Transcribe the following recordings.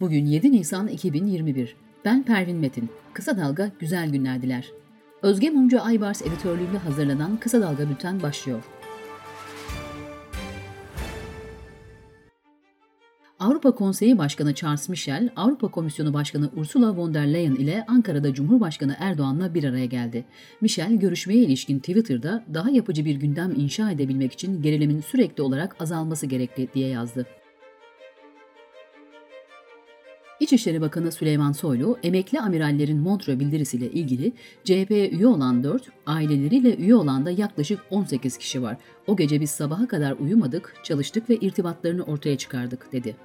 Bugün 7 Nisan 2021. Ben Pervin Metin. Kısa Dalga güzel günler diler. Özge Mumcu Aybars editörlüğünde hazırlanan Kısa Dalga Bülten başlıyor. Avrupa Konseyi Başkanı Charles Michel, Avrupa Komisyonu Başkanı Ursula von der Leyen ile Ankara'da Cumhurbaşkanı Erdoğan'la bir araya geldi. Michel, görüşmeye ilişkin Twitter'da daha yapıcı bir gündem inşa edebilmek için gerilimin sürekli olarak azalması gerekli diye yazdı. İçişleri Bakanı Süleyman Soylu, emekli amirallerin Montreux bildirisiyle ilgili CHP'ye üye olan 4, aileleriyle üye olan da yaklaşık 18 kişi var. O gece biz sabaha kadar uyumadık, çalıştık ve irtibatlarını ortaya çıkardık, dedi.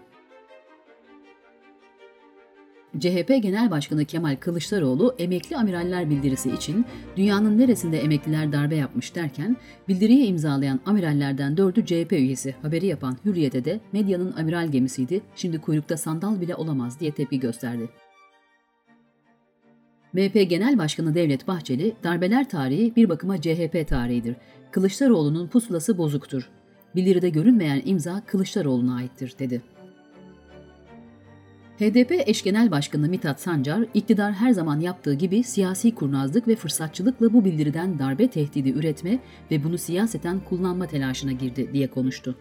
CHP Genel Başkanı Kemal Kılıçdaroğlu, emekli amiraller bildirisi için dünyanın neresinde emekliler darbe yapmış derken, bildiriyi imzalayan amirallerden 4'ü CHP üyesi haberi yapan Hürriyet'e de medyanın amiral gemisiydi, şimdi kuyrukta sandal bile olamaz diye tepki gösterdi. MHP Genel Başkanı Devlet Bahçeli, darbeler tarihi bir bakıma CHP tarihidir. Kılıçdaroğlu'nun pusulası bozuktur. Bildiride görünmeyen imza Kılıçdaroğlu'na aittir, dedi. HDP eş genel başkanı Mithat Sancar, iktidar her zaman yaptığı gibi siyasi kurnazlık ve fırsatçılıkla bu bildiriden darbe tehdidi üretme ve bunu siyaseten kullanma telaşına girdi diye konuştu.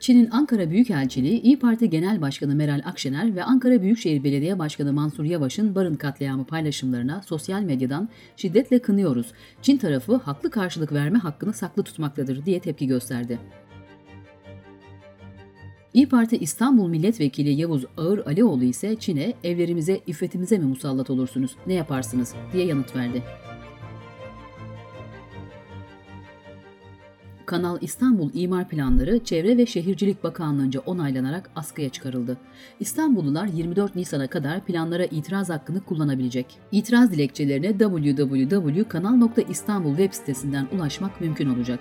Çin'in Ankara Büyükelçiliği, İYİ Parti Genel Başkanı Meral Akşener ve Ankara Büyükşehir Belediye Başkanı Mansur Yavaş'ın Barın katliamı paylaşımlarına sosyal medyadan şiddetle kınıyoruz, Çin tarafı haklı karşılık verme hakkını saklı tutmaktadır diye tepki gösterdi. İYİ Parti İstanbul Milletvekili Yavuz Ağır Alioğlu ise Çin'e evlerimize, iffetimize mi musallat olursunuz, ne yaparsınız diye yanıt verdi. Kanal İstanbul imar planları Çevre ve Şehircilik Bakanlığı'nca onaylanarak askıya çıkarıldı. İstanbullular 24 Nisan'a kadar planlara itiraz hakkını kullanabilecek. İtiraz dilekçelerine www.kanal.istanbul web sitesinden ulaşmak mümkün olacak.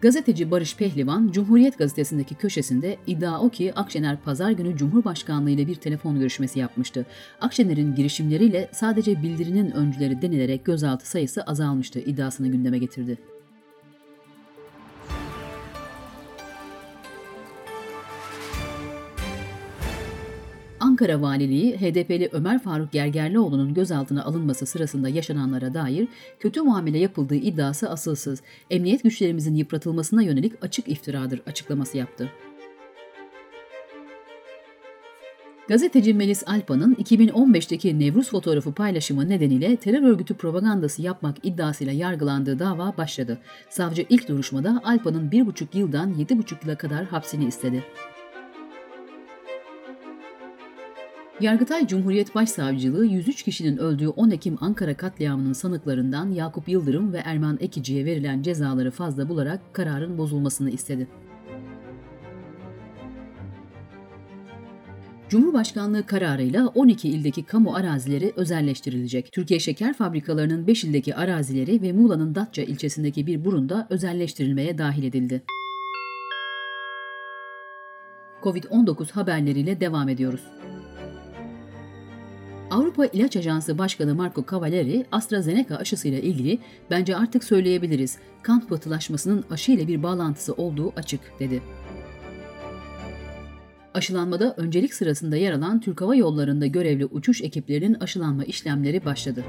Gazeteci Barış Pehlivan, Cumhuriyet gazetesindeki köşesinde iddia o ki Akşener pazar günü Cumhurbaşkanlığı ile bir telefon görüşmesi yapmıştı. Akşener'in girişimleriyle sadece bildirinin öncüleri denilerek gözaltı sayısı azalmıştı iddiasını gündeme getirdi. Ankara Valiliği, HDP'li Ömer Faruk Gergerlioğlu'nun gözaltına alınması sırasında yaşananlara dair kötü muamele yapıldığı iddiası asılsız, emniyet güçlerimizin yıpratılmasına yönelik açık iftiradır açıklaması yaptı. Gazeteci Melis Alpa'nın 2015'teki Nevruz fotoğrafı paylaşımı nedeniyle terör örgütü propagandası yapmak iddiasıyla yargılandığı dava başladı. Savcı ilk duruşmada Alpa'nın 1,5 yıldan 7,5 yıla kadar hapsini istedi. Yargıtay Cumhuriyet Başsavcılığı 103 kişinin öldüğü 10 Ekim Ankara katliamının sanıklarından Yakup Yıldırım ve Erman Ekici'ye verilen cezaları fazla bularak kararın bozulmasını istedi. Cumhurbaşkanlığı kararıyla 12 ildeki kamu arazileri özelleştirilecek. Türkiye Şeker Fabrikalarının 5 ildeki arazileri ve Muğla'nın Datça ilçesindeki bir burunda özelleştirilmeye dahil edildi. Covid-19 haberleriyle devam ediyoruz. Avrupa İlaç Ajansı Başkanı Marco Cavalleri, AstraZeneca aşısıyla ilgili "Bence artık söyleyebiliriz, kan pıhtılaşmasının aşıyla bir bağlantısı olduğu açık," dedi. Aşılanmada öncelik sırasında yer alan Türk Hava Yolları'nda görevli uçuş ekiplerinin aşılanma işlemleri başladı.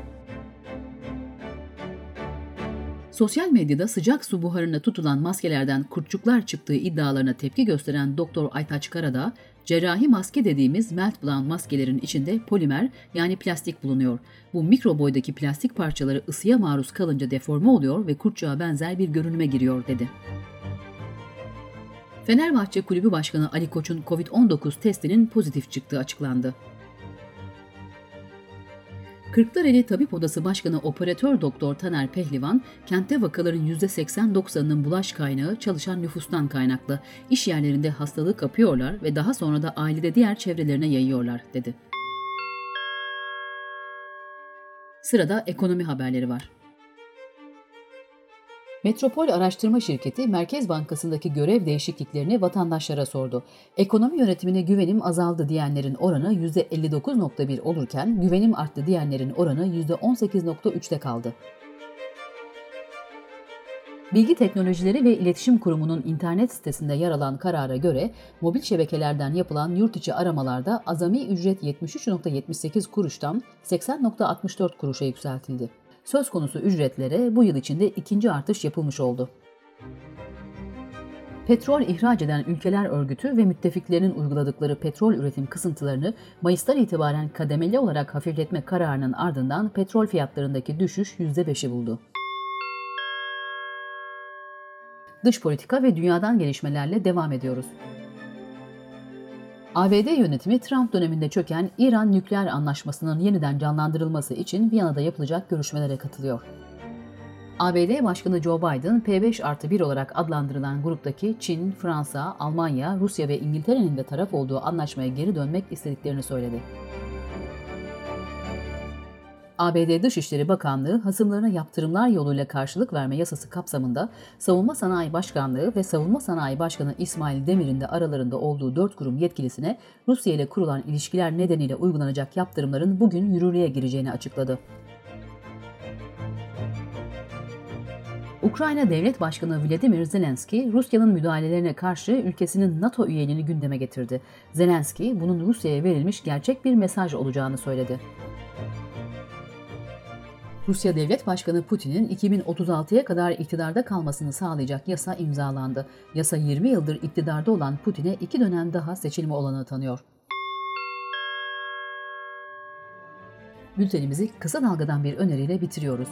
Sosyal medyada sıcak su buharına tutulan maskelerden kurtçuklar çıktığı iddialarına tepki gösteren Doktor Aytaç Karadağ, cerrahi maske dediğimiz Meltblown maskelerin içinde polimer yani plastik bulunuyor. Bu mikro boydaki plastik parçaları ısıya maruz kalınca deforme oluyor ve kurtçuğa benzer bir görünüme giriyor, dedi. Fenerbahçe Kulübü Başkanı Ali Koç'un Covid-19 testinin pozitif çıktığı açıklandı. Kırklareli Tabip Odası Başkanı Operatör Doktor Taner Pehlivan, kentte vakaların %80-90'ının bulaş kaynağı çalışan nüfustan kaynaklı, iş yerlerinde hastalığı kapıyorlar ve daha sonra da ailede diğer çevrelerine yayıyorlar, dedi. Sırada ekonomi haberleri var. Metropol Araştırma Şirketi, Merkez Bankası'ndaki görev değişikliklerini vatandaşlara sordu. Ekonomi yönetimine güvenim azaldı diyenlerin oranı %59.1 olurken, güvenim arttı diyenlerin oranı %18.3'te kaldı. Bilgi Teknolojileri ve İletişim Kurumu'nun internet sitesinde yer alan karara göre, mobil şebekelerden yapılan yurt içi aramalarda azami ücret 73.78 kuruştan 80.64 kuruşa yükseltildi. Söz konusu ücretlere bu yıl içinde ikinci artış yapılmış oldu. Petrol ihraç eden ülkeler örgütü ve müttefiklerinin uyguladıkları petrol üretim kısıntılarını Mayıs'tan itibaren kademeli olarak hafifletme kararının ardından petrol fiyatlarındaki düşüş %5'i buldu. Dış politika ve dünyadan gelişmelerle devam ediyoruz. ABD yönetimi Trump döneminde çöken İran nükleer anlaşmasının yeniden canlandırılması için Viyana'da yapılacak görüşmelere katılıyor. ABD Başkanı Joe Biden, P5+1 olarak adlandırılan gruptaki Çin, Fransa, Almanya, Rusya ve İngiltere'nin de taraf olduğu anlaşmaya geri dönmek istediklerini söyledi. ABD Dışişleri Bakanlığı, hasımlarına yaptırımlar yoluyla karşılık verme yasası kapsamında Savunma Sanayi Başkanlığı ve Savunma Sanayi Başkanı İsmail Demir'in de aralarında olduğu 4 kurum yetkilisine Rusya ile kurulan ilişkiler nedeniyle uygulanacak yaptırımların bugün yürürlüğe gireceğini açıkladı. Ukrayna Devlet Başkanı Volodymyr Zelensky, Rusya'nın müdahalelerine karşı ülkesinin NATO üyeliğini gündeme getirdi. Zelenski, bunun Rusya'ya verilmiş gerçek bir mesaj olacağını söyledi. Rusya Devlet Başkanı Putin'in 2036'ya kadar iktidarda kalmasını sağlayacak yasa imzalandı. Yasa 20 yıldır iktidarda olan Putin'e 2 dönem daha seçilme olanağı tanıyor. Bültenimizi kısa dalgadan bir öneriyle bitiriyoruz.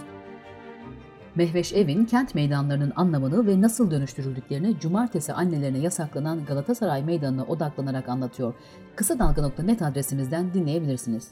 Mehveş Evin, kent meydanlarının anlamını ve nasıl dönüştürüldüklerini cumartesi annelerine yasaklanan Galatasaray Meydanı'na odaklanarak anlatıyor. Kısadalga.net adresimizden dinleyebilirsiniz.